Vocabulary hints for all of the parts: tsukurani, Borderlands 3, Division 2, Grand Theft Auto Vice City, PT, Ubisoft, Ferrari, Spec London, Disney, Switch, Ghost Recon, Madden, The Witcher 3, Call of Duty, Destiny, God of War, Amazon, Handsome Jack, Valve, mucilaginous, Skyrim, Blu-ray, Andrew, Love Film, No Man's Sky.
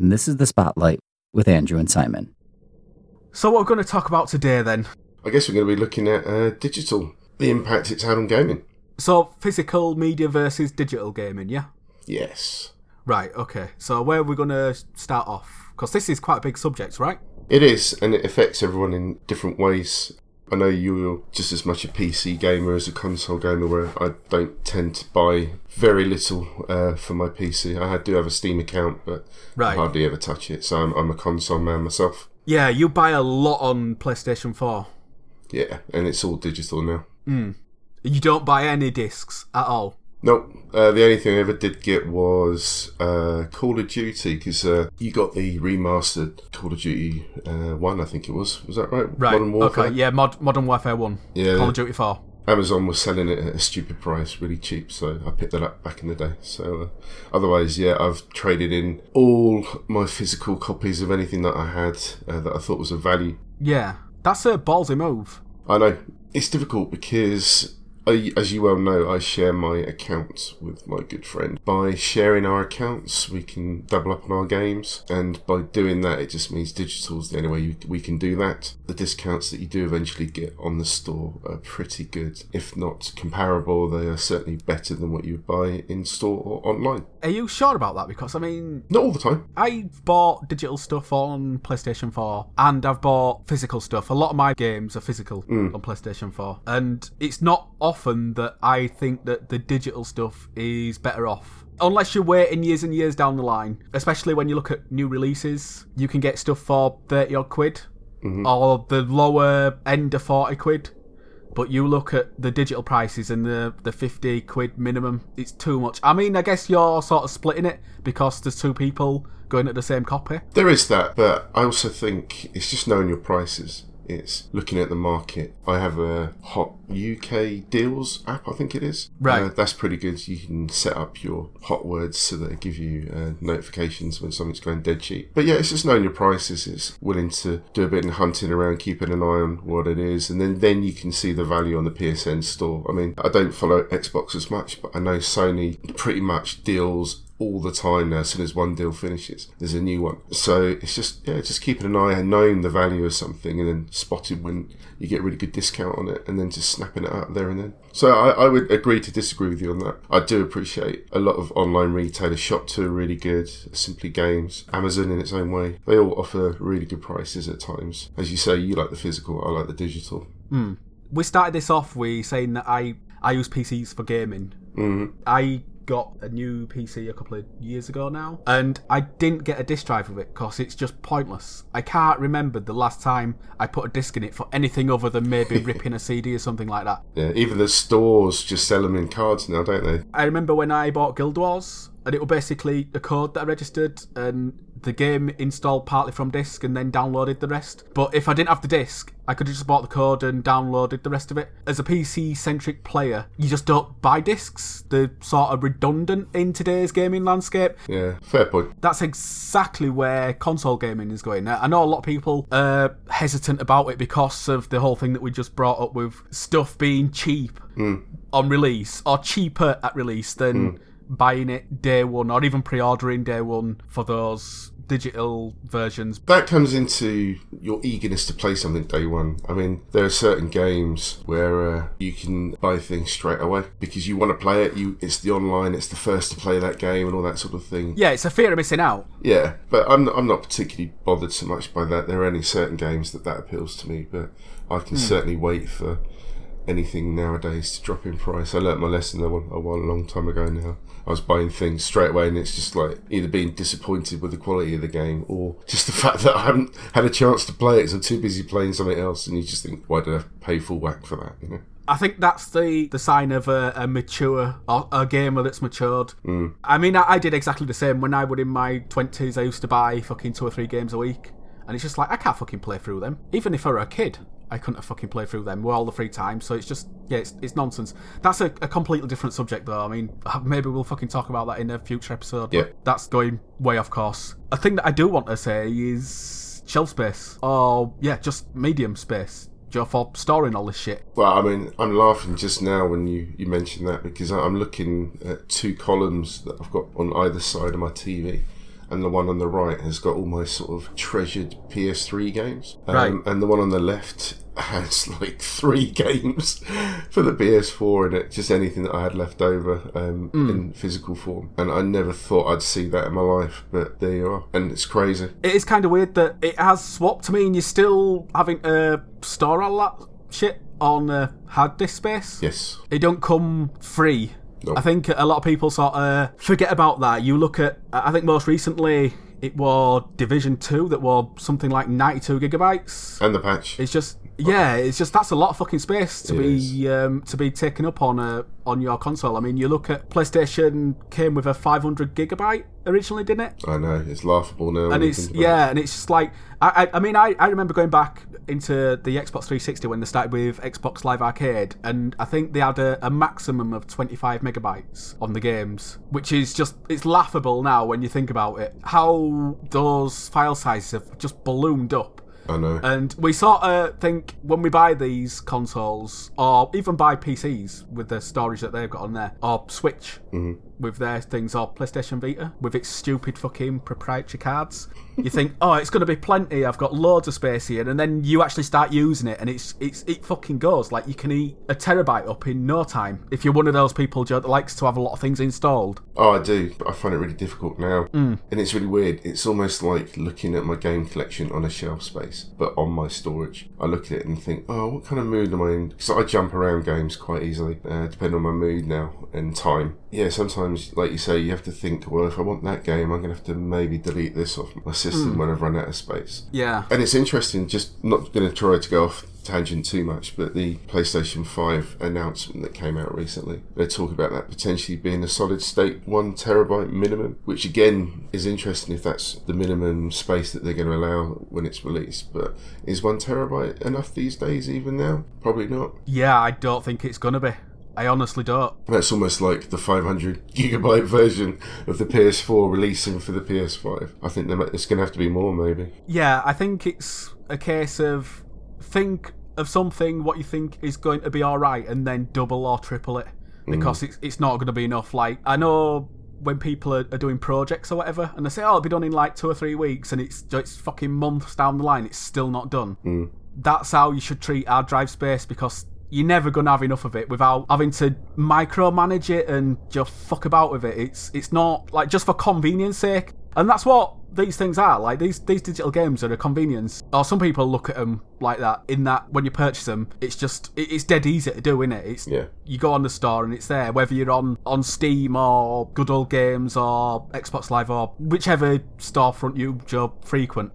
And this is The Spotlight with Andrew and Simon. So what we're going to talk about today then? I guess we're going to be looking at digital, the impact it's had on gaming. So physical media versus digital gaming, yeah? Yes. Right, okay. So where are we going to start off? Because this is quite a big subject, right? It is, and it affects everyone in different ways. I know you're just as much a PC gamer as a console gamer, where I don't tend to buy very little for my PC. I do have a Steam account, but I hardly ever touch it, so I'm a console man myself. Yeah, you buy a lot on PlayStation 4. Yeah, and it's all digital now. Mm. You don't buy any discs at all? Nope. The only thing I ever did get was Call of Duty, because you got the remastered Call of Duty 1, I think it was. Was that right? Right. Modern Warfare? Okay. Yeah, Modern Warfare 1. Yeah. Call of Duty 4. Amazon was selling it at a stupid price, really cheap, so I picked that up back in the day. So, otherwise, yeah, I've traded in all my physical copies of anything that I had that I thought was of value. Yeah. That's a ballsy move. I know. It's difficult because... as you well know, I share my accounts with my good friend. By sharing our accounts, we can double up on our games, and by doing that, it just means digital is the only way we can do that. The discounts that you do eventually get on the store are pretty good. If not comparable, they are certainly better than what you would buy in store or online. Are you sure about that? Because, I mean... Not all the time. I've bought digital stuff on PlayStation 4, and I've bought physical stuff. A lot of my games are physical on PlayStation 4, and it's not often that I think that the digital stuff is better off. Unless you're waiting years and years down the line, especially when you look at new releases, you can get stuff for 30 odd quid, or the lower end of 40 quid. But you look at the digital prices and the 50 quid minimum, it's too much. I mean, I guess you're sort of splitting it because there's two people going at the same copy. There is that, but I also think it's just knowing your prices. It's looking at the market. I have a Hot UK Deals app, I think it is. Right. That's pretty good. You can set up your hot words so that it gives you notifications when something's going dead cheap. But yeah, it's just knowing your prices. It's willing to do a bit of hunting around, keeping an eye on what it is. And then you can see the value on the PSN store. I mean, I don't follow Xbox as much, but I know Sony pretty much deals all the time now. As soon as one deal finishes, there's a new one. So it's just keeping an eye and knowing the value of something, and then spotting when you get a really good discount on it, and then just snapping it up there and then. So I would agree to disagree with you on that. I do appreciate a lot of online retailers. Shop2 are really good. Simply Games, Amazon in its own way. They all offer really good prices at times. As you say, you like the physical, I like the digital. We started this off with saying that I use PCs for gaming. I got a new PC a couple of years ago now, and I didn't get a disc drive with it because it's just pointless. I can't remember the last time I put a disc in it for anything other than maybe ripping a CD or something like that. Yeah, even the stores just sell them in cards now, don't they? I remember when I bought Guild Wars, and it was basically the code that I registered, and the game installed partly from disc and then downloaded the rest. But if I didn't have the disc, I could have just bought the code and downloaded the rest of it. As a PC-centric player, you just don't buy discs. They're sort of redundant in today's gaming landscape. Yeah, fair point. That's exactly where console gaming is going. I know a lot of people are hesitant about it because of the whole thing that we just brought up with stuff being cheap on release, or cheaper at release than... buying it day one, or even pre-ordering day one for those digital versions. That comes into your eagerness to play something day one. I mean, there are certain games where you can buy things straight away because you want to play it. It's the online, it's the first to play that game and all that sort of thing. Yeah, it's a fear of missing out. Yeah, but I'm not particularly bothered so much by that. There are only certain games that appeals to me, but I can certainly wait for anything nowadays to drop in price. I learnt my lesson a long time ago now. I was buying things straight away, and it's just like either being disappointed with the quality of the game or just the fact that I haven't had a chance to play it because I'm too busy playing something else, and you just think, why did I pay full whack for that, you know? I think that's the sign of a gamer that's matured. I mean, I did exactly the same. When I was in my 20s, I used to buy fucking 2 or 3 games a week, and it's just like, I can't fucking play through them. Even if I were a kid, I couldn't have fucking played through them with all the free time. So it's just, yeah, it's nonsense. That's a completely different subject, though. I mean, maybe we'll fucking talk about that in a future episode. Yeah. But that's going way off course. A thing that I do want to say is shelf space. Or, yeah, just medium space. For storing all this shit. Well, I mean, I'm laughing just now when you mentioned that because I'm looking at 2 columns that I've got on either side of my TV. and the one on the right has got all my sort of treasured PS3 games. Right. And the one on the left has like 3 games for the PS4 in it, just anything that I had left over in physical form. And I never thought I'd see that in my life, but there you are. And it's crazy. It is kind of weird that it has swapped to me, and you're still having to store all that shit on hard disk space. Yes. It don't come free. Nope. I think a lot of people sort of forget about that. You look at, I think most recently it was Division 2 that was something like 92 gigabytes. And the patch. It's just, yeah, it's just, that's a lot of fucking space to be taken up on your console. I mean, you look at PlayStation came with a 500 gigabyte originally, didn't it? I know, it's laughable now. And it's, yeah, and it's just like, I mean, I remember going back into the Xbox 360 when they started with Xbox Live Arcade, and I think they had a maximum of 25 megabytes on the games, which is just, it's laughable now when you think about it, how those file sizes have just ballooned up. I know. And we sort of think when we buy these consoles, or even buy PCs with the storage that they've got on there, or Switch with their things, or PlayStation Vita with its stupid fucking proprietary cards, you think, oh, it's going to be plenty, I've got loads of space here, and then you actually start using it, and it fucking goes. Like, you can eat a terabyte up in no time if you're one of those people that likes to have a lot of things installed. Oh, I do, but I find it really difficult now. And it's really weird. It's almost like looking at my game collection on a shelf space, but on my storage. I look at it and think, oh, what kind of mood am I in? Because I jump around games quite easily, depending on my mood now and time. Yeah, sometimes, like you say, you have to think, well, if I want that game, I'm going to have to maybe delete this off my system when I've run out of space. Yeah. And it's interesting, just not going to try to go off tangent too much, but the PlayStation 5 announcement that came out recently, they're talking about that potentially being a solid state 1 terabyte minimum, which again is interesting if that's the minimum space that they're going to allow when it's released. But is 1 terabyte enough these days even now? Probably not. Yeah, I don't think it's going to be. I honestly don't. That's almost like the 500 gigabyte version of the PS4 releasing for the PS5. I think it's going to have to be more, maybe. Yeah, I think it's a case of think of something what you think is going to be all right, and then double or triple it, because it's not going to be enough. Like, I know when people are doing projects or whatever, and they say, "Oh, it'll be done in like 2 or 3 weeks," and it's fucking months down the line, it's still not done. That's how you should treat hard drive space, because you're never going to have enough of it without having to micromanage it and just fuck about with it. It's not, like, just for convenience sake. And that's what these things are. Like, these digital games are a convenience. Or some people look at them like that, in that when you purchase them, it's just, it's dead easy to do, isn't it? You go on the store and it's there, whether you're on Steam or Good Old Games or Xbox Live or whichever storefront you frequent.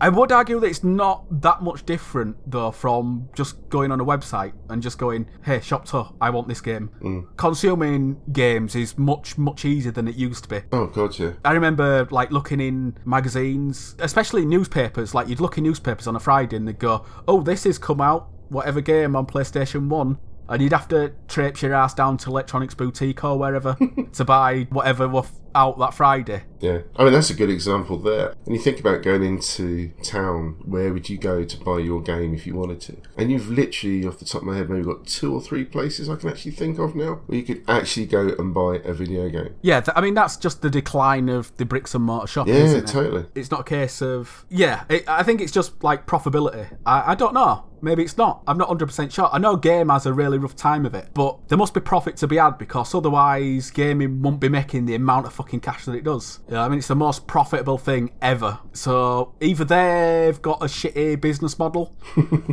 I would argue that it's not that much different, though, from just going on a website and just going, hey, ShopTo, I want this game. Consuming games is much, much easier than it used to be. Oh, God, yeah. I remember, like, looking in magazines, especially newspapers. Like, you'd look in newspapers on a Friday and they'd go, oh, this has come out, whatever game on PlayStation 1. And you'd have to traipse your ass down to Electronics Boutique or wherever to buy whatever was out that Friday. Yeah. I mean, that's a good example there. And you think about going into town, where would you go to buy your game if you wanted to? And you've literally, off the top of my head, maybe got 2 or 3 places I can actually think of now where you could actually go and buy a video game. Yeah, I mean, that's just the decline of the bricks and mortar shopping, isn't it? Yeah, totally. It's not a case of... Yeah, I think it's just, like, profitability. I don't know. Maybe it's not. I'm not 100% sure. I know Game has a really rough time of it, but there must be profit to be had, because otherwise gaming won't be making the amount of fucking cash that it does. Yeah, I mean, it's the most profitable thing ever. So either they've got a shitty business model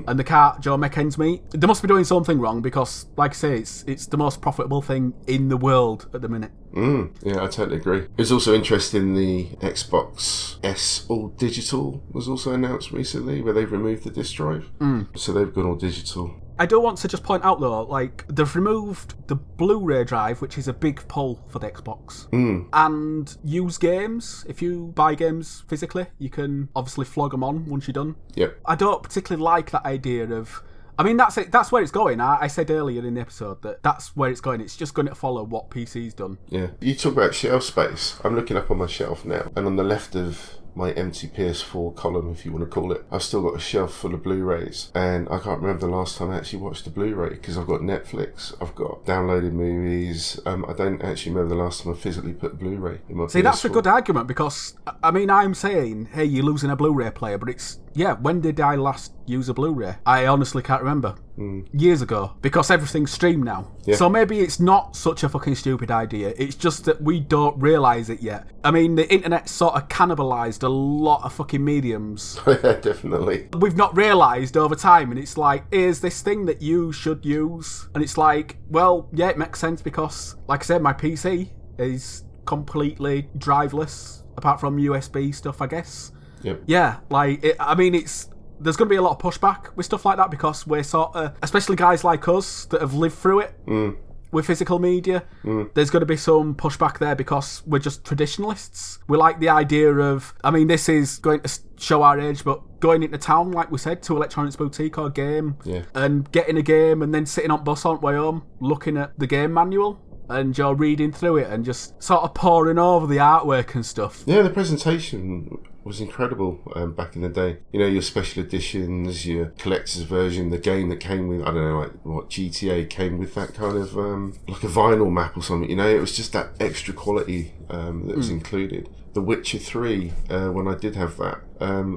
and they can't make ends meet. They must be doing something wrong, because, like I say, it's the most profitable thing in the world at the minute. Yeah, I totally agree. It's also interesting, the Xbox S All Digital was also announced recently, where they've removed the disc drive. So they've gone all digital. I do want to just point out, though, like, they've removed the Blu-ray drive, which is a big pull for the Xbox. And used games, if you buy games physically, you can obviously flog them on once you're done. Yep. I don't particularly like that idea of... I mean, that's it. That's where it's going. I said earlier in the episode that's where it's going. It's just going to follow what PC's done. Yeah. You talk about shelf space. I'm looking up on my shelf now, and on the left of my empty PS4 column, if you want to call it. I've still got a shelf full of Blu-rays, and I can't remember the last time I actually watched a Blu-ray, because I've got Netflix, I've got downloaded movies. I don't actually remember the last time I physically put Blu-ray in my PS4. See, that's a good argument, because, I mean, I'm saying, hey, you're losing a Blu-ray player, but it's, yeah, when did I last use a Blu-ray? I honestly can't remember. Years ago, because everything's streamed now. Yeah. So maybe it's not such a fucking stupid idea. It's just that we don't realise it yet. I mean, the internet sort of cannibalised a lot of fucking mediums. Yeah, definitely. We've not realised over time, and it's like, here's this thing that you should use. And it's like, well, yeah, it makes sense because, like I said, my PC is completely driveless, apart from USB stuff, I guess. Yep. Yeah, like, there's going to be a lot of pushback with stuff like that because we're sort of, especially guys like us that have lived through it with physical media, there's going to be some pushback there because we're just traditionalists. We like the idea of, I mean, this is going to show our age, but going into town, like we said, to Electronics Boutique or Game, and getting a game and then sitting on bus on the way home, looking at the game manual. And you're reading through it and just sort of poring over the artwork and stuff. Yeah, the presentation was incredible back in the day. You know, your special editions, your collector's version, the game that came with, I don't know, like what GTA came with, that kind of, like a vinyl map or something, you know? It was just that extra quality that was included. The Witcher 3, when I did have that,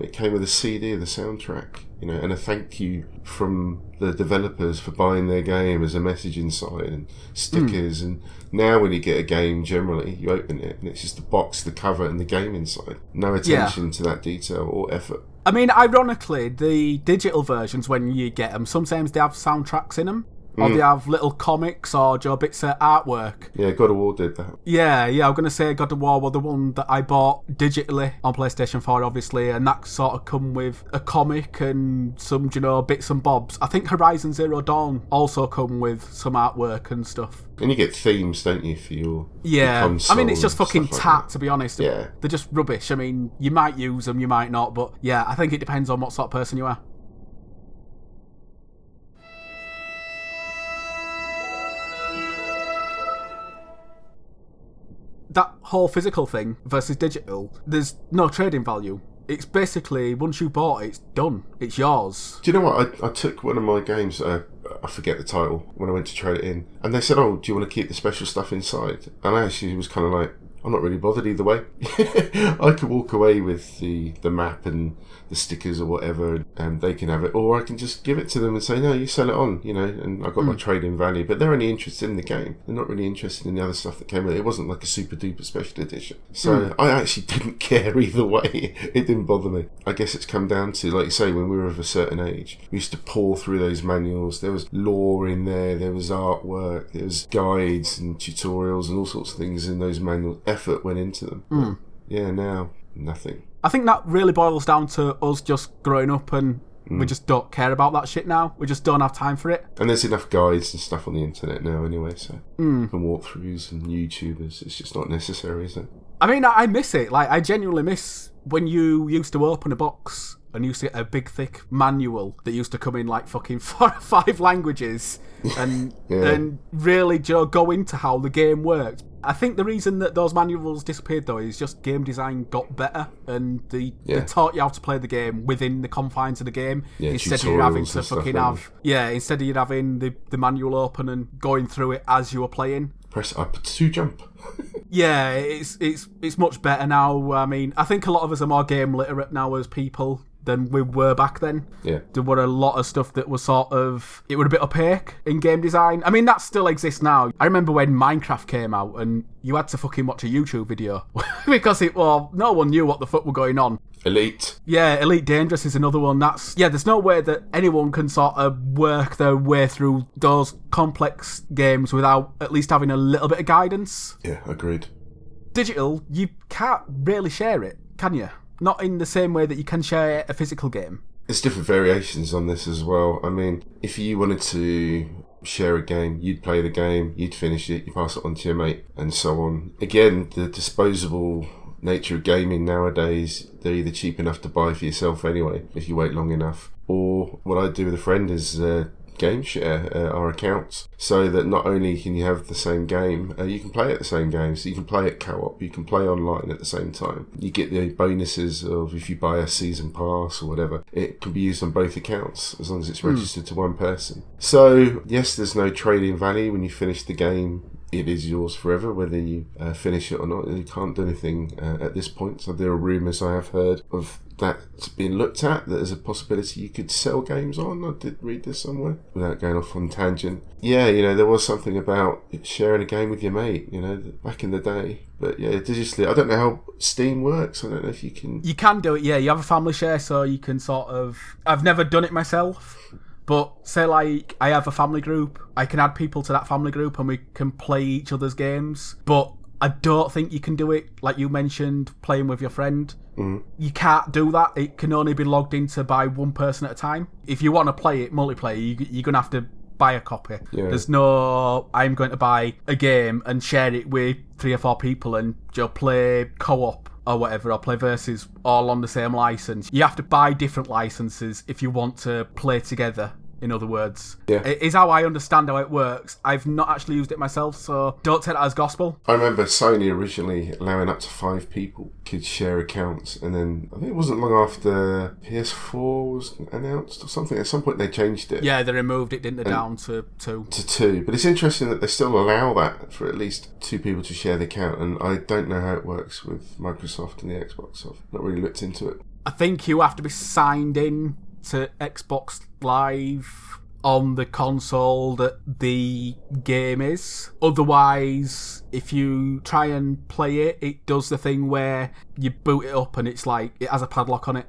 it came with a CD of the soundtrack, you know, and a thank you from the developers for buying their game as a message inside and stickers. And now when you get a game, generally, you open it and it's just the box, the cover and the game inside. No attention to that detail or effort. I mean, ironically, the digital versions, when you get them, sometimes they have soundtracks in them. Or they have little comics or bits of artwork. Yeah, God of War did that. Yeah, I'm going to say God of War was the one that I bought digitally on PlayStation 4, obviously, and that sort of come with a comic and some, you know, bits and bobs. I think Horizon Zero Dawn also come with some artwork and stuff. And you get themes, don't you, for your console? I mean, it's just fucking tat, like, to be honest. Yeah. They're just rubbish. I mean, you might use them, you might not, but yeah, I think it depends on what sort of person you are. That whole physical thing versus digital, there's no trading value. It's basically, once you bought it, it's done. It's yours. Do you know what? I took one of my games, I forget the title, when I went to trade it in, and they said, oh, do you want to keep the special stuff inside? And I actually was kind of like, I'm not really bothered either way. I could walk away with the map and the stickers or whatever, and they can have it. Or I can just give it to them and say, no, you sell it on, you know, and I got my trade-in value. But they're only interested in the game. They're not really interested in the other stuff that came with it. It wasn't like a super-duper special edition. So I actually didn't care either way. It didn't bother me. I guess it's come down to, like you say, when we were of a certain age, we used to pore through those manuals. There was lore in there. There was artwork. There was guides and tutorials and all sorts of things in those manuals. Effort went into them. Yeah, now, nothing. I think that really boils down to us just growing up and we just don't care about that shit now. We just don't have time for it. And there's enough guides and stuff on the internet now anyway, so and walkthroughs and YouTubers, it's just not necessary, is it? I mean, I miss it. Like, I genuinely miss when you used to open a box and you see a big, thick manual that used to come in like fucking 4 or 5 languages and and really go into how the game worked. I think the reason that those manuals disappeared, though, is just game design got better and they taught you how to play the game within the confines of the game instead of you having to fucking instead of you having the manual open and going through it as you were playing. Press up to jump. Yeah, it's much better now. I mean, I think a lot of us are more game literate now as people than we were back then. Yeah. There were a lot of stuff that was sort of, it was a bit opaque in game design. I mean, that still exists now. I remember when Minecraft came out and you had to fucking watch a YouTube video because no one knew what the fuck were going on. Elite. Yeah, Elite Dangerous is another one. That's, there's no way that anyone can sort of work their way through those complex games without at least having a little bit of guidance. Yeah, agreed. Digital, you can't really share it, can you? Not in the same way that you can share a physical game. There's different variations on this as well. I mean, if you wanted to share a game, you'd play the game, you'd finish it, you pass it on to your mate, and so on. Again, the disposable nature of gaming nowadays, they're either cheap enough to buy for yourself anyway, if you wait long enough. Or what I'd do with a friend is game share our accounts, so that not only can you have the same game, you can play at the same game, so you can play at co-op, you can play online at the same time. You get the bonuses of if you buy a season pass or whatever, it can be used on both accounts as long as it's registered to one person. So yes, there's no trade-in value. When you finish the game, it is yours forever, whether you finish it or not. You can't do anything at this point. So there are rumours I have heard of that being looked at, that there's a possibility you could sell games on. I did read this somewhere, without going off on tangent. Yeah, you know, there was something about sharing a game with your mate, you know, back in the day. But yeah, digitally, I don't know how Steam works. I don't know if you can... You can do it, yeah. You have a family share, so you can sort of... I've never done it myself. But say, like, I have a family group, I can add people to that family group and we can play each other's games. But I don't think you can do it, like you mentioned, playing with your friend. Mm. You can't do that. It can only be logged into by one person at a time. If you want to play it multiplayer, you're going to have to buy a copy. Yeah. There's no, I'm going to buy a game and share it with 3 or 4 people and you'll play co-op or whatever, or play versus, all on the same license. You have to buy different licenses if you want to play together, in other words. Yeah. It is how I understand how it works. I've not actually used it myself, so don't take that as gospel. I remember Sony originally allowing up to 5 people could share accounts, and then I think it wasn't long after PS4 was announced or something. At some point they changed it. Yeah, they removed it, didn't they, down to 2. To 2. But it's interesting that they still allow that for at least 2 people to share the account, and I don't know how it works with Microsoft and the Xbox. I've not really looked into it. I think you have to be signed in to Xbox Live on the console that the game is. Otherwise, if you try and play it, it does the thing where you boot it up and it's like, it has a padlock on it.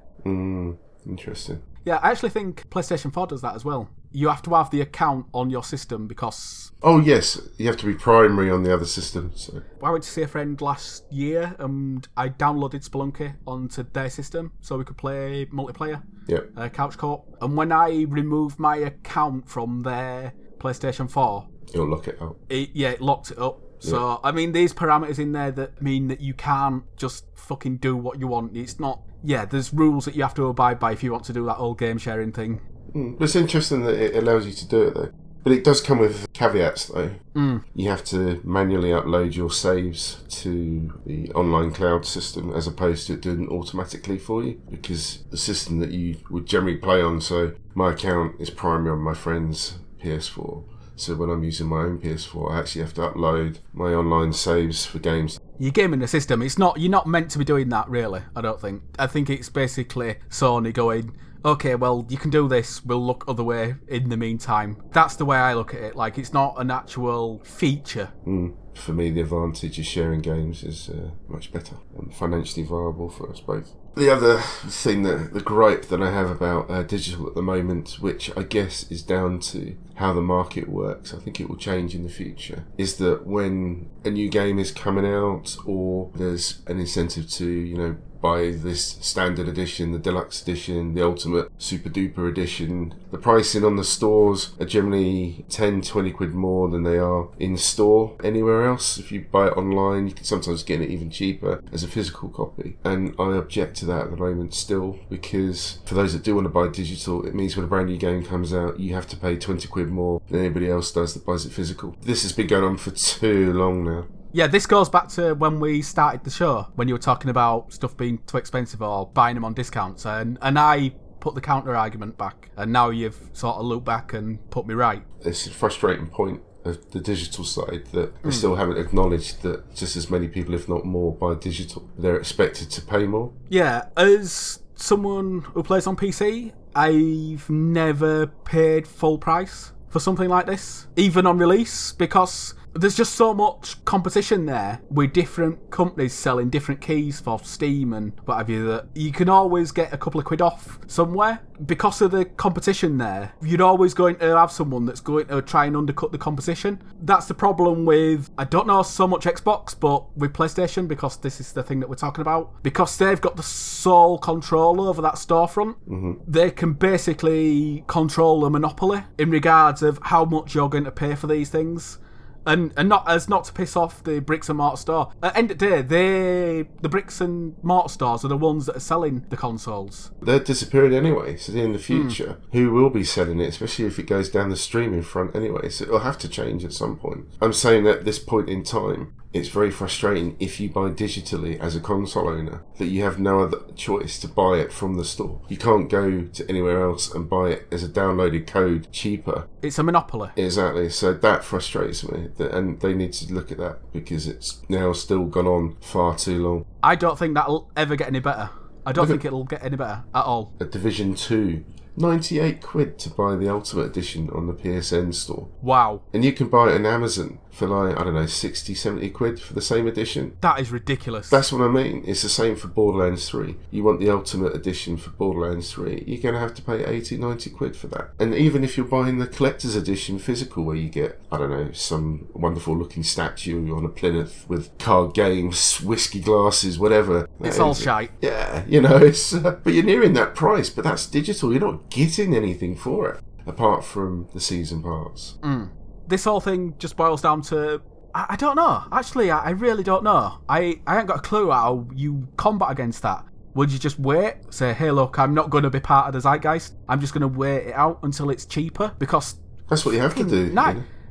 Interesting. Yeah, I actually think PlayStation 4 does that as well. You have to have the account on your system because... Oh, yes. You have to be primary on the other system. So I went to see a friend last year and I downloaded Spelunky onto their system so we could play multiplayer. Yeah. Couch co-op. And when I removed my account from their PlayStation 4... It'll lock it up. It locked it up. So, yeah. I mean, there's parameters in there that mean that you can't just fucking do what you want. It's not... Yeah, there's rules that you have to abide by if you want to do that whole game sharing thing. It's interesting that it allows you to do it, though. But it does come with caveats, though. Mm. You have to manually upload your saves to the online cloud system as opposed to it doing it automatically for you, because the system that you would generally play on, so my account is primary on my friend's PS4. So when I'm using my own PS4, I actually have to upload my online saves for games. You're gaming the system. It's not. You're not meant to be doing that, really, I don't think. I think it's basically Sony going, okay, well, you can do this. We'll look other way in the meantime. That's the way I look at it. Like, it's not an actual feature. For me, the advantage of sharing games is much better and financially viable for us both. The other thing, the gripe that I have about digital at the moment, which I guess is down to how the market works, I think it will change in the future, is that when a new game is coming out or there's an incentive to, you know, buy this standard edition, the deluxe edition, the ultimate super duper edition, the pricing on the stores are generally 10, 20 quid more than they are in store anywhere else. If you buy it online, you can sometimes get it even cheaper as a physical copy. And I object to that at the moment still, because for those that do want to buy digital, it means when a brand new game comes out, you have to pay 20 quid more than anybody else does that buys it physical. This has been going on for too long now. Yeah, this goes back to when we started the show, when you were talking about stuff being too expensive or buying them on discounts. And I put the counter-argument back, and now you've sort of looped back and put me right. It's a frustrating point of the digital side that they still haven't acknowledged that just as many people, if not more, buy digital. They're expected to pay more. Yeah, as someone who plays on PC, I've never paid full price for something like this, even on release, because... There's just so much competition there with different companies selling different keys for Steam and what have you that you can always get a couple of quid off somewhere. Because of the competition there, you're always going to have someone that's going to try and undercut the competition. That's the problem with, I don't know so much Xbox, but with PlayStation, because this is the thing that we're talking about. Because they've got the sole control over that storefront, they can basically control a monopoly in regards of how much you're going to pay for these things. And not to piss off the bricks and mart store. At the end of the day, the bricks and mart stores are the ones that are selling the consoles. They're disappearing anyway, so in the future, who will be selling it, especially if it goes down the streaming front anyway, so it'll have to change at some point. I'm saying at this point in time, it's very frustrating if you buy digitally as a console owner that you have no other choice to buy it from the store. You can't go to anywhere else and buy it as a downloaded code cheaper. It's a monopoly. Exactly. So that frustrates me. And they need to look at that because it's now still gone on far too long. I don't think that'll ever get any better. I don't think it'll get any better at all. A Division 2. 98 quid to buy the Ultimate Edition on the PSN store. Wow. And you can buy it on Amazon for like, I don't know, 60, 70 quid for the same edition. That is ridiculous. That's what I mean. It's the same for Borderlands 3. You want the Ultimate Edition for Borderlands 3, you're going to have to pay 80, 90 quid for that. And even if you're buying the Collector's Edition physical where you get, I don't know, some wonderful looking statue on a plinth with card games, whiskey glasses, whatever. It's all shite. Yeah, you know, it's, but you're nearing that price, but that's digital. You're not getting anything for it apart from the season parts. This whole thing just boils down to I don't know actually. I really don't know. I ain't got a clue how you combat against that. Would you just wait, say, hey look, I'm not going to be part of the zeitgeist, I'm just going to wait it out until it's cheaper? Because that's what you have to do.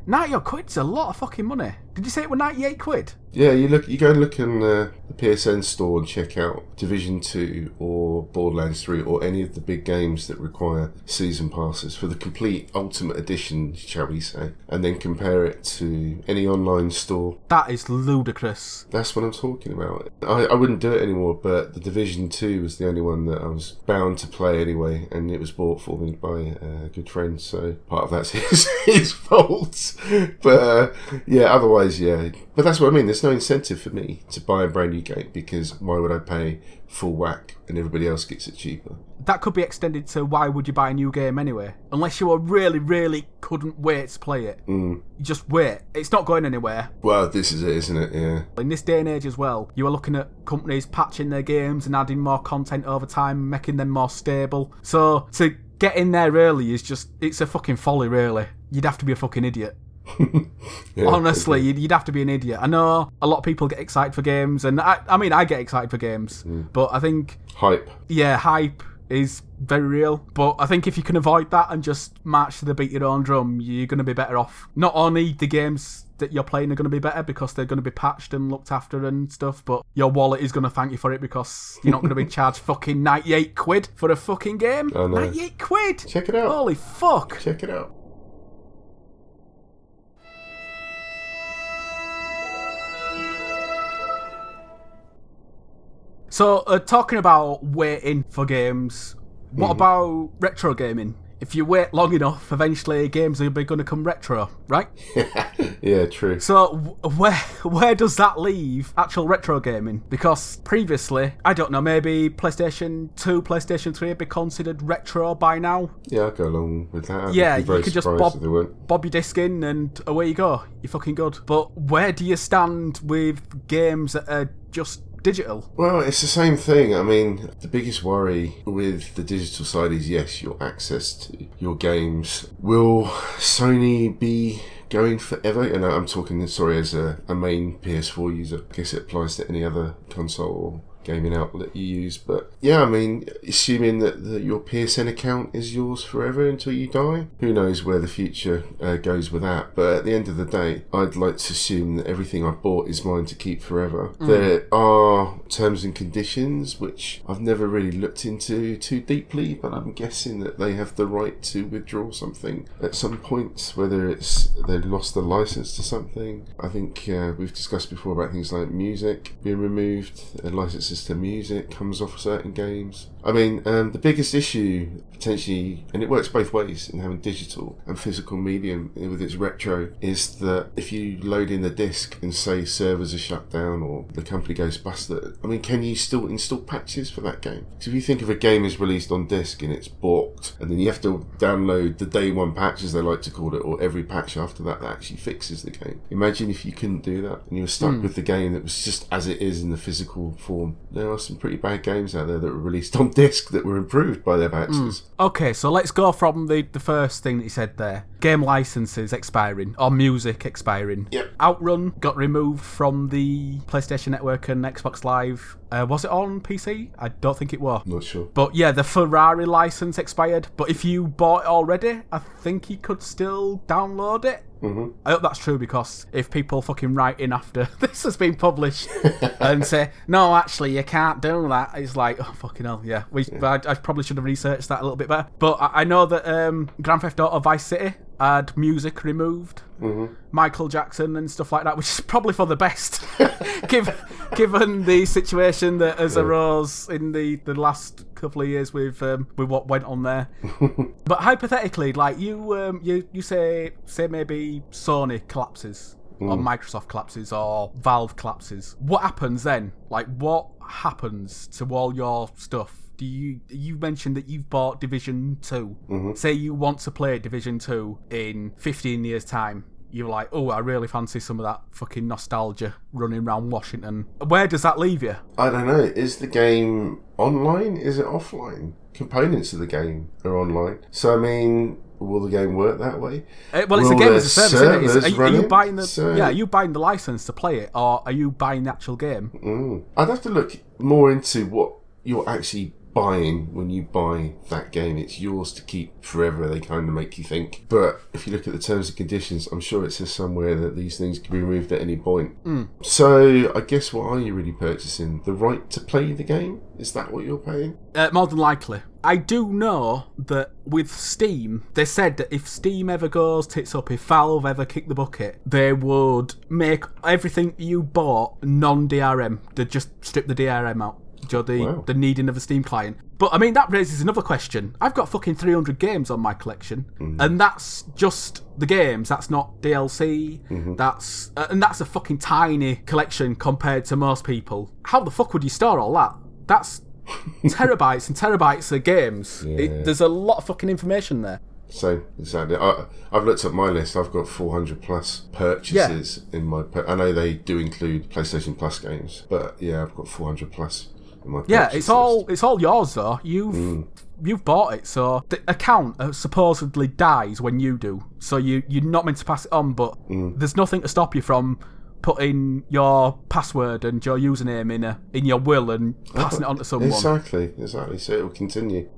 98 quid's a lot of fucking money. Did you say it were 98 quid? Yeah, you go and look in the PSN store and check out Division 2 or Borderlands 3 or any of the big games that require season passes for the complete Ultimate Edition, shall we say, and then compare it to any online store. That is ludicrous. That's what I'm talking about. I wouldn't do it anymore, but the Division 2 was the only one that I was bound to play anyway, and it was bought for me by a good friend, so part of that's his fault. But yeah, otherwise, yeah. But that's what I mean. There's no incentive for me to buy a brand new game because why would I pay full whack and everybody else gets it cheaper? That could be extended to why would you buy a new game anyway? Unless you were really, really couldn't wait to play it. You just wait. It's not going anywhere. Well, this is it, isn't it? Yeah. In this day and age as well, you are looking at companies patching their games and adding more content over time, making them more stable. So to get in there early is just, it's a fucking folly really. You'd have to be a fucking idiot. Yeah, honestly, you'd have to be an idiot. I know a lot of people get excited for games, and I mean I get excited for games, but I think hype is very real. But I think if you can avoid that and just march to the beat your own drum, you're going to be better off. Not only the games that you're playing are going to be better because they're going to be patched and looked after and stuff, but your wallet is going to thank you for it because you're not going to be charged fucking 98 quid for a fucking game. Oh, no. 98 quid! Check it out. Holy fuck. Check it out. So, talking about waiting for games, what about retro gaming? If you wait long enough, eventually games are going to come retro, right? Yeah, true. So, where does that leave actual retro gaming? Because previously, I don't know, maybe PlayStation 2, PlayStation 3 would be considered retro by now? Yeah, I'd go along with that. Yeah, you could just bob your disc in and away you go. You're fucking good. But where do you stand with games that are just digital? Well, it's the same thing. I mean, the biggest worry with the digital side is, yes, your access to your games. Will Sony be going forever? And I'm talking, sorry, as a main PS4 user. I guess it applies to any other console or gaming outlet you use. But yeah, I mean, assuming that your PSN account is yours forever until you die, who knows where the future goes with that. But at the end of the day, I'd like to assume that everything I've bought is mine to keep forever. There are terms and conditions which I've never really looked into too deeply, but I'm guessing that they have the right to withdraw something at some point, whether it's they lost the license to something. I think we've discussed before about things like music being removed, licenses to music comes off certain games. I mean, the biggest issue potentially, and it works both ways in having digital and physical medium with its retro, is that if you load in the disc and say servers are shut down or the company goes busted, I mean, can you still install patches for that game? Because if you think of a game is released on disc and it's balked, and then you have to download the day one patch, as they like to call it, or every patch after that that actually fixes the game. Imagine if you couldn't do that and you were stuck with the game that was just as it is in the physical form. There are some pretty bad games out there that were released on disc that were improved by their patches. Okay, so let's go from the first thing that you said there. game licenses expiring, or music expiring. Yep. Outrun got removed from the PlayStation Network and Xbox Live. Was it on PC? I don't think it was. Not sure. But yeah, the Ferrari license expired. But if you bought it already, I think you could still download it. Mm-hmm. I hope that's true, because if people fucking write in after this has been published and say, no, actually, you can't do that, it's like, oh, fucking hell, yeah. I probably should have researched that a little bit better. But I know that Grand Theft Auto Vice City had music removed. Mm-hmm. Michael Jackson and stuff like that, which is probably for the best, given the situation that has arose in the last couple of years with what went on there. But hypothetically, like you say maybe Sony collapses, or Microsoft collapses, or Valve collapses. What happens then? Like, what happens to all your stuff? You mentioned that you've bought Division 2. Mm-hmm. Say you want to play Division 2 in 15 years' time. You're like, oh, I really fancy some of that fucking nostalgia running around Washington. Where does that leave you? I don't know. Is the game online? Is it offline? Components of the game are online. So, I mean, will the game work that way? Well, it's a game as a service, isn't it? Are you buying the license to play it, or are you buying the actual game? Mm. I'd have to look more into what you're actually buying when you buy that game. It's yours to keep forever, they kind of make you think. But if you look at the terms and conditions, I'm sure it says somewhere that these things can be removed at any point. Mm. So I guess what are you really purchasing? The right to play the game? Is that what you're paying? More than likely. I do know that with Steam, they said that if Steam ever goes tits up, if Valve ever kicked the bucket, they would make everything you bought non-DRM. They'd just strip the DRM out. The needing of a Steam client. But I mean, that raises another question. I've got fucking 300 games on my collection, and that's just the games. That's not DLC. Mm-hmm. That's a fucking tiny collection compared to most people. How the fuck would you store all that? That's terabytes and terabytes of games. Yeah. There's a lot of fucking information there. So exactly, I've looked at my list. I've got 400 plus purchases in my. I know they do include PlayStation Plus games, but yeah, I've got 400 plus. Yeah, it's all yours though. You've bought it, so the account supposedly dies when you do. So you're not meant to pass it on, but there's nothing to stop you from putting your password and your username in your will and passing it on to someone. Exactly. So it will continue.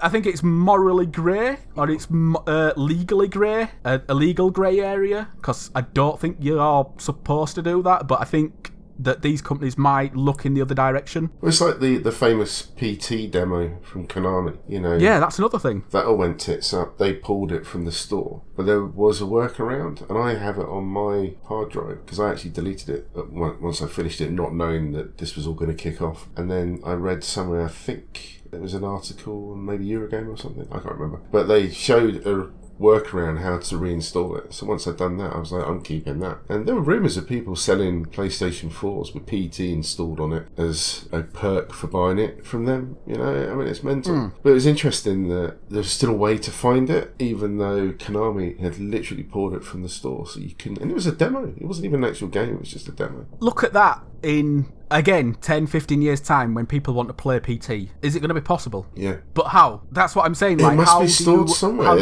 I think it's morally grey, or it's legally grey, a legal grey area, because I don't think you are supposed to do that, but I think that these companies might look in the other direction. Well, it's like the famous PT demo from Konami, you know. Yeah, that's another thing. That all went tits up. They pulled it from the store. But there was a workaround, and I have it on my hard drive, because I actually deleted it once I finished it, not knowing that this was all going to kick off. And then I read somewhere, I think it was an article, maybe Eurogame or something, I can't remember. But they showed a workaround how to reinstall it. So once I'd done that, I was like, I'm keeping that. And there were rumours of people selling PlayStation 4s with PT installed on it as a perk for buying it from them. You know, I mean, it's mental. But it was interesting that there's still a way to find it, even though Konami had literally pulled it from the store. So you couldn't. And it was a demo. It wasn't even an actual game. It was just a demo. Look at that in, again, 10, 15 years' time, when people want to play PT, is it going to be possible? Yeah. But how? That's what I'm saying. Like, it must be stored somewhere.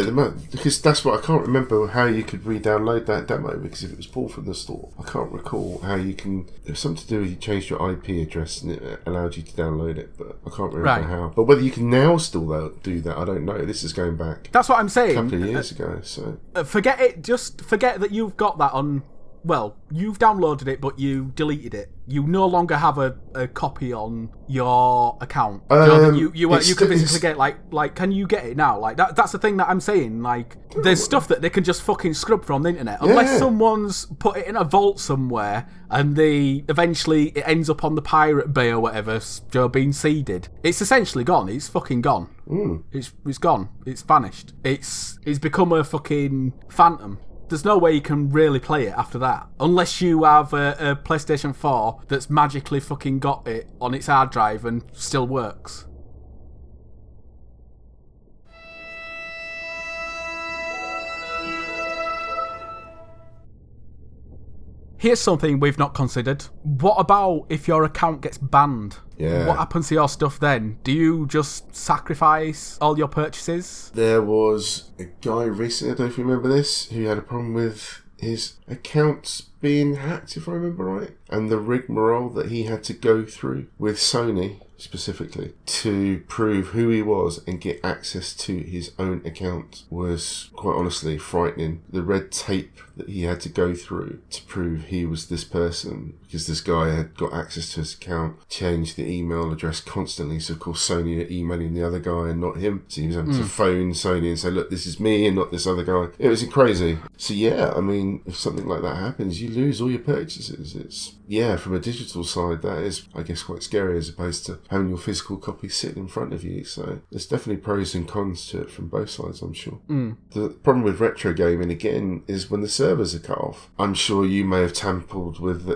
Because that's what I can't remember how you could re-download that demo, because if it was pulled from the store, I can't recall how you can. There's something to do with you changed your IP address and it allowed you to download it, but I can't remember how. But whether you can now still do that, I don't know. This is going back. That's what I'm saying. A couple of years ago. So forget it. Just forget that you've got that on. Well, you've downloaded it, but you deleted it. You no longer have a copy on your account. You could basically get, like, can you get it now? Like, that's the thing that I'm saying. Like, there's stuff that they can just fucking scrub from the internet. Unless someone's put it in a vault somewhere, and they eventually, it ends up on the Pirate Bay or whatever, being seeded. It's essentially gone. It's fucking gone. It's gone. It's vanished. It's become a fucking phantom. There's no way you can really play it after that. Unless you have a PlayStation 4 that's magically fucking got it on its hard drive and still works. Here's something we've not considered. What about if your account gets banned? Yeah. What happens to your stuff then? Do you just sacrifice all your purchases? There was a guy recently, I don't know if you remember this, who had a problem with his accounts being hacked, if I remember right, and the rigmarole that he had to go through with Sony specifically to prove who he was and get access to his own account was quite honestly frightening. The red tape that he had to go through to prove he was this person, because this guy had got access to his account, changed the email address constantly, so of course Sony are emailing the other guy and not him, so he was having to phone Sony and say, look, this is me and not this other guy. It was crazy. So yeah, I mean, if something like that happens, you lose all your purchases. It's, yeah, from a digital side, that is, I guess, quite scary as opposed to having your physical copy sit in front of you. So there's definitely pros and cons to it from both sides, I'm sure. The problem with retro gaming again is when the servers are cut off. I'm sure you may have tampered with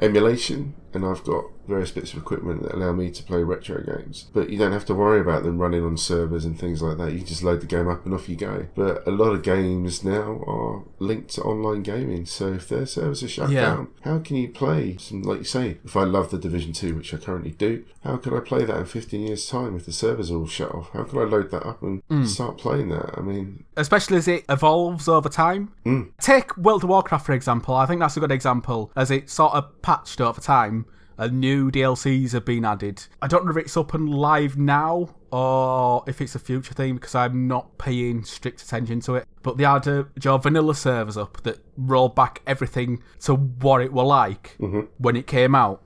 emulation, and I've got various bits of equipment that allow me to play retro games, but you don't have to worry about them running on servers and things like that. You just load the game up and off you go. But a lot of games now are linked to online gaming, so if their servers are shut down, how can you play some, like you say, if I love the Division 2, which I currently do, how could I play that in 15 years time if the servers are all shut off? How could I load that up and start playing that? I mean, especially as it evolves over time. Take World of Warcraft for example. I think that's a good example, as it sort of patched over time. New DLCs have been added. I don't know if it's up and live now or if it's a future thing, because I'm not paying strict attention to it. But they had your vanilla servers up that rolled back everything to what it were like when it came out.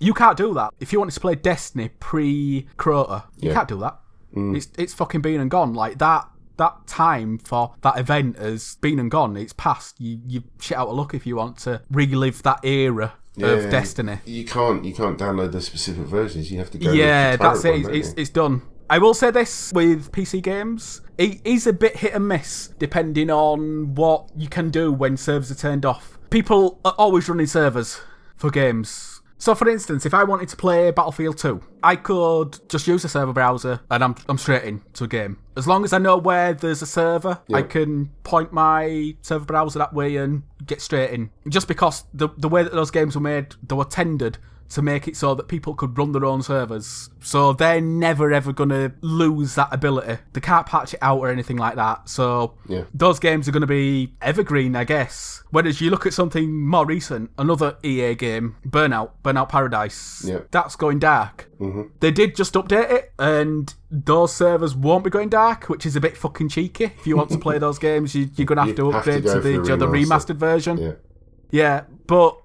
You can't do that. If you wanted to play Destiny pre-Crota, you can't do that. It's fucking been and gone. Like that. That time for that event has been and gone. It's past. You shit out of luck if you want to relive that era of Destiny. You can't download the specific versions. You have to go. Yeah, that's it. It's done. I will say this with PC games. It is a bit hit and miss depending on what you can do when servers are turned off. People are always running servers for games. So, for instance, if I wanted to play Battlefield 2, I could just use a server browser and I'm straight in to a game. As long as I know where there's a server, I can point my server browser that way and get straight in. Just because the way that those games were made, they were tendered to make it so that people could run their own servers. So they're never, ever going to lose that ability. They can't patch it out or anything like that. So those games are going to be evergreen, I guess. Whereas you look at something more recent, another EA game, Burnout Paradise. Yeah. That's going dark. They did just update it, and those servers won't be going dark, which is a bit fucking cheeky. If you want to play those games, you're going to have to upgrade to the remastered version. Yeah, but...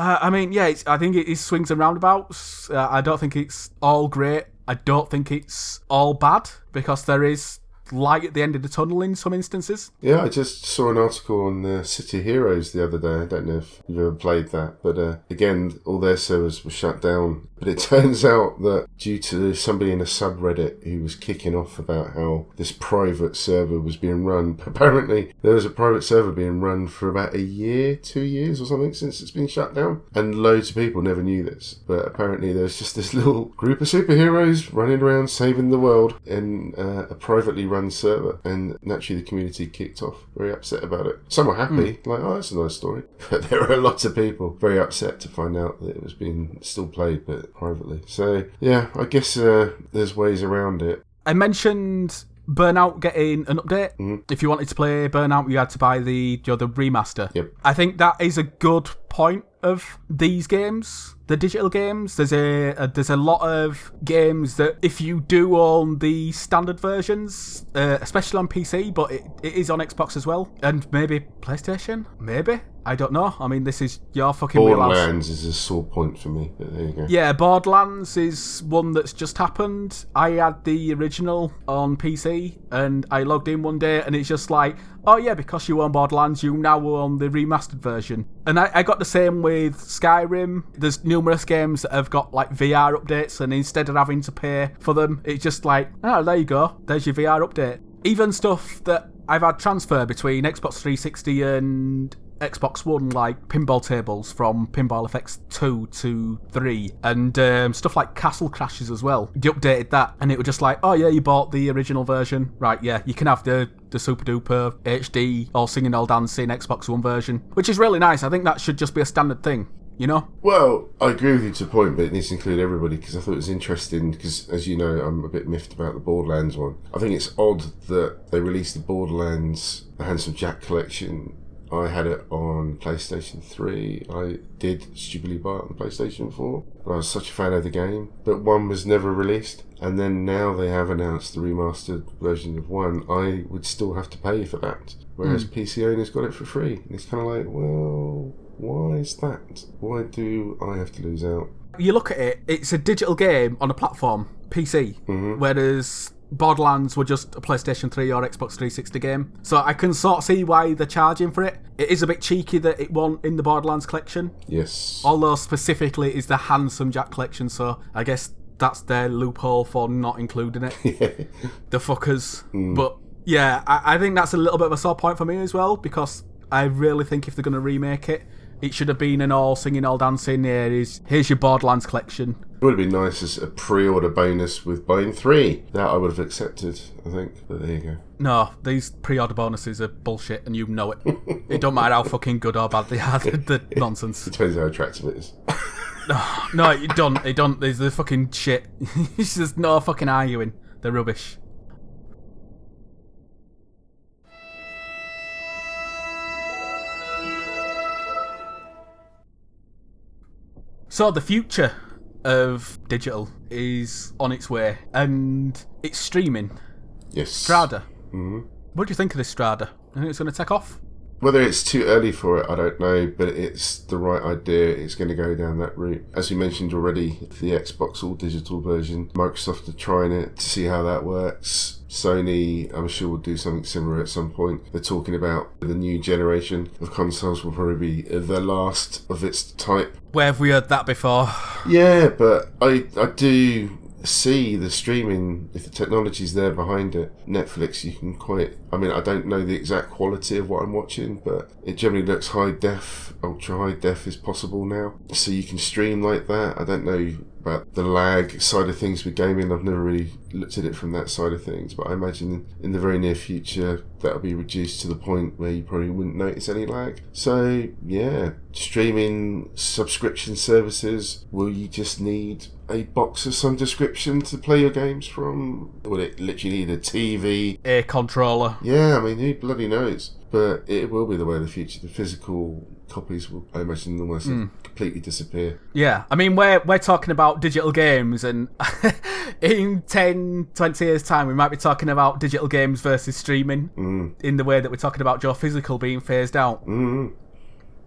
I mean, yeah, I think it is swings and roundabouts. I don't think it's all great. I don't think it's all bad, because there is light at the end of the tunnel in some instances. Yeah, I just saw an article on City Heroes the other day. I don't know if you've ever played that, but again, all their servers were shut down. But it turns out that due to somebody in a subreddit who was kicking off about how this private server was being run, apparently there was a private server being run for about a year, 2 years or something since it's been shut down, and loads of people never knew this. But apparently there's just this little group of superheroes running around saving the world in a privately run server, and naturally the community kicked off, very upset about it. Some were happy, like, oh, that's a nice story, but there were a lot of people very upset to find out that it was being still played, but privately. So, yeah, I guess there's ways around it. I mentioned Burnout getting an update. If you wanted to play Burnout, you had to buy the remaster. Yep. I think that is a good point of these games, the digital games. There's a lot of games that if you do own the standard versions, especially on PC, but it is on Xbox as well, and maybe PlayStation, maybe. I don't know. I mean, this is your fucking wheelhouse. Borderlands is a sore point for me, but there you go. Yeah, Borderlands is one that's just happened. I had the original on PC, and I logged in one day, and it's just like, oh yeah, because you own Borderlands, you now own the remastered version. And I got the same with Skyrim. There's numerous games that have got, like, VR updates, and instead of having to pay for them, it's just like, oh, there you go, there's your VR update. Even stuff that I've had transfer between Xbox 360 and Xbox One, like pinball tables from Pinball FX 2 to 3, and stuff like Castle Crashes as well. They updated that, and it was just like, oh yeah, you bought the original version, right? Yeah, you can have the super duper HD all singing all dancing Xbox One version, which is really nice. I think that should just be a standard thing, you know? Well, I agree with you to a point, but it needs to include everybody, because I thought it was interesting, because as you know, I'm a bit miffed about the Borderlands one. I think it's odd that they released the Borderlands, the Handsome Jack collection. I had it on PlayStation 3. I did stupidly buy it on PlayStation 4. I was such a fan of the game, but 1 was never released, and then now they have announced the remastered version of 1. I would still have to pay for that, whereas PC owners got it for free. And it's kind of like, well, why is that? Why do I have to lose out? You look at it, it's a digital game on a platform, PC, whereas Borderlands were just a PlayStation 3 or Xbox 360 game. So I can sort of see why they're charging for it. It is a bit cheeky that it won't in the Borderlands collection. Yes. Although specifically it's the Handsome Jack collection, so I guess that's their loophole for not including it. The fuckers. But yeah, I think that's a little bit of a sore point for me as well, because I really think if they're going to remake it, it should have been an all singing, all dancing, here's your Borderlands collection. It would have been nice as a pre-order bonus with buying 3. That I would have accepted, I think. But there you go. No, these pre-order bonuses are bullshit, and you know it. It don't matter how fucking good or bad they are, they're nonsense. It depends how attractive it is. No, it don't. It don't. They're the fucking shit. It's just no fucking arguing. They're rubbish. So the future of digital is on its way, and it's streaming. Yes. Strada. Mm-hmm. What do you think of this Strada? I think it's going to take off. Whether it's too early for it, I don't know, but it's the right idea. It's going to go down that route. As we mentioned already, the Xbox all digital version, Microsoft are trying it to see how that works. Sony, I'm sure, will do something similar at some point. They're talking about the new generation of consoles will probably be the last of its type. Where have we heard that before? Yeah, but I do see the streaming, if the technology's there behind it. Netflix, you can quite... I mean, I don't know the exact quality of what I'm watching, but it generally looks high def. Ultra high def is possible now. So you can stream like that. I don't know about the lag side of things with gaming. I've never really looked at it from that side of things, but I imagine in the very near future that'll be reduced to the point where you probably wouldn't notice any lag. So yeah, streaming subscription services, will you just need a box of some description to play your games from? Will it literally need a TV? A controller. Yeah, I mean, who bloody knows? But it will be the way of the future. The physical copies will, I imagine, almost completely disappear. Yeah, I mean, we're talking about digital games, and in 10, 20 years' time, we might be talking about digital games versus streaming in the way that we're talking about your physical being phased out.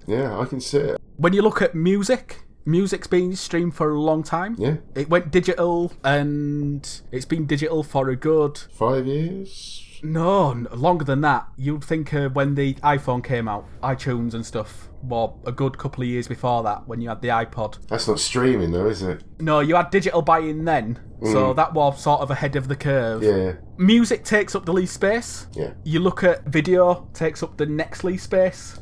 Yeah, I can see it. When you look at music... Music's been streamed for a long time. Yeah. It went digital, and it's been digital for a good... 5 years? No, longer than that. You'd think when the iPhone came out, iTunes and stuff, well, a good couple of years before that, when you had the iPod. That's not streaming though, is it? No, you had digital buying then, so that was sort of ahead of the curve. Yeah. Music takes up the least space. Yeah. You look at video, takes up the next least space.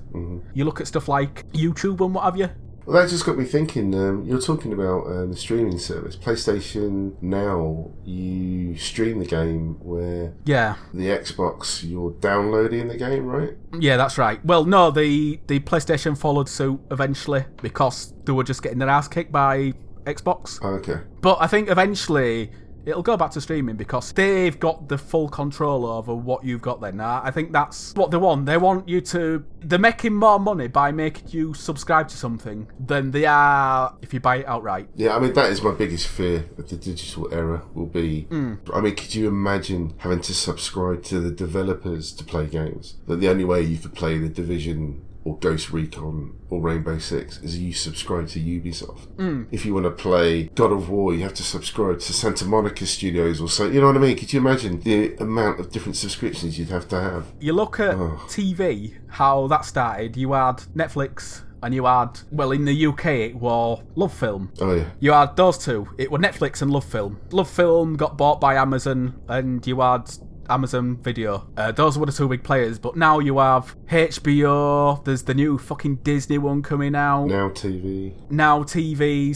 You look at stuff like YouTube and what have you. Well, that just got me thinking, you're talking about the streaming service. PlayStation Now, you stream the game, where the Xbox, you're downloading the game, right? Yeah, that's right. Well, no, the PlayStation followed suit eventually, because they were just getting their ass kicked by Xbox. Oh, okay. But I think eventually... it'll go back to streaming, because they've got the full control over what you've got then. I think that's what they want. They want you to... they're making more money by making you subscribe to something than they are if you buy it outright. Yeah, I mean, that is my biggest fear of the digital era will be... I mean, could you imagine having to subscribe to the developers to play games? That the only way you could play the Division... or Ghost Recon or Rainbow Six is you subscribe to Ubisoft. If you want to play God of War, you have to subscribe to Santa Monica Studios or so. You know what I mean? Could you imagine the amount of different subscriptions you'd have to have? You look at TV, how that started. You had Netflix, and you had, well, in the UK it was Love Film. Oh yeah. You had those two. It were Netflix and Love Film. Love Film got bought by Amazon, and you had Amazon Video. Those were the two big players, but now you have HBO, there's the new fucking Disney one coming out. Now TV. Now TV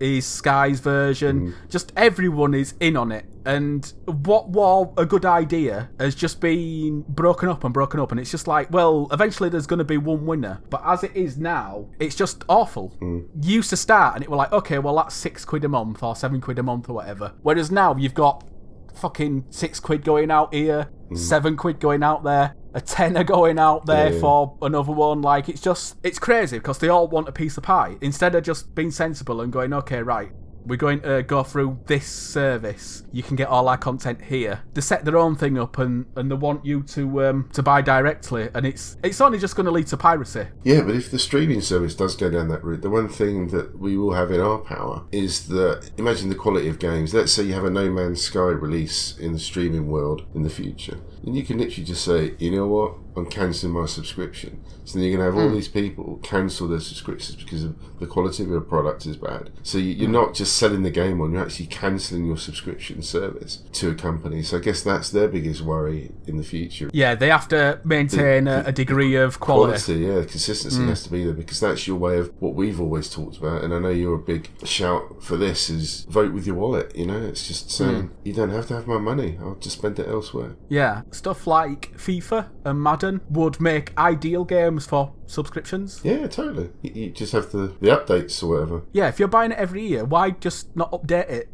is Sky's version. Just everyone is in on it. And what was a good idea has just been broken up. And it's just like, well, eventually there's going to be one winner. But as it is now, it's just awful. You used to start and it were like, okay, well, that's £6 a month or £7 a month or whatever. Whereas now you've got fucking £6 going out here, £7 going out there, a tenner going out there for another one. Like, it's just, it's crazy because they all want a piece of pie. Instead of just being sensible and going, okay, right, we're going to go through this service. You can get all our content here. They set their own thing up and they want you to buy directly, and it's only just going to lead to piracy. Yeah, but if the streaming service does go down that route, the one thing that we will have in our power is that, imagine the quality of games. Let's say you have a No Man's Sky release in the streaming world in the future, and you can literally just say, you know what? I'm cancelling my subscription. So then you're going to have all these people cancel their subscriptions because of the quality of your product is bad. So you're not just selling the game on, you're actually cancelling your subscription service to a company. So I guess that's their biggest worry in the future. Yeah, they have to maintain a degree of quality. Yeah, consistency has to be there, because that's your way of what we've always talked about. And I know you're a big shout for this is vote with your wallet. You know, it's just saying, you don't have to have my money. I'll just spend it elsewhere. Yeah, stuff like FIFA and Madden would make ideal games for subscriptions. Yeah, totally. You just have the updates or whatever. Yeah, if you're buying it every year, why just not update it?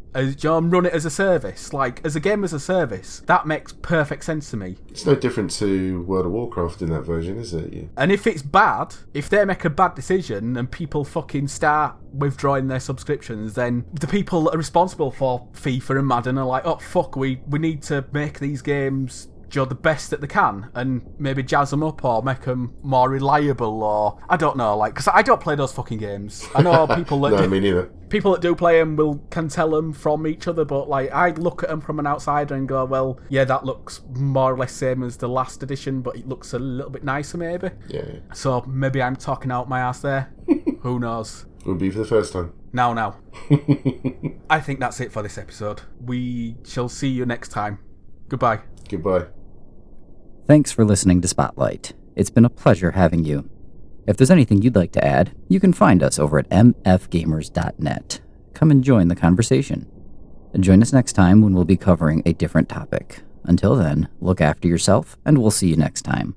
Run it as a service, like as a game as a service. That makes perfect sense to me. It's no different to World of Warcraft in that version, is it? Yeah. And if it's bad, if they make a bad decision and people fucking start withdrawing their subscriptions, then the people that are responsible for FIFA and Madden are like, oh fuck, we need to make these games the best that they can and maybe jazz them up or make them more reliable, or I don't know, like, because I don't play those fucking games. I know people that me neither. People that do play them can tell them from each other, but like I look at them from an outsider and go, well, yeah, that looks more or less same as the last edition, but it looks a little bit nicer maybe. Yeah. So maybe I'm talking out my ass there. Who knows? It'll be for the first time. Now. I think that's it for this episode. We shall see you next time. Goodbye. Goodbye. Thanks for listening to Spotlight. It's been a pleasure having you. If there's anything you'd like to add, you can find us over at mfgamers.net. Come and join the conversation. And join us next time when we'll be covering a different topic. Until then, look after yourself, and we'll see you next time.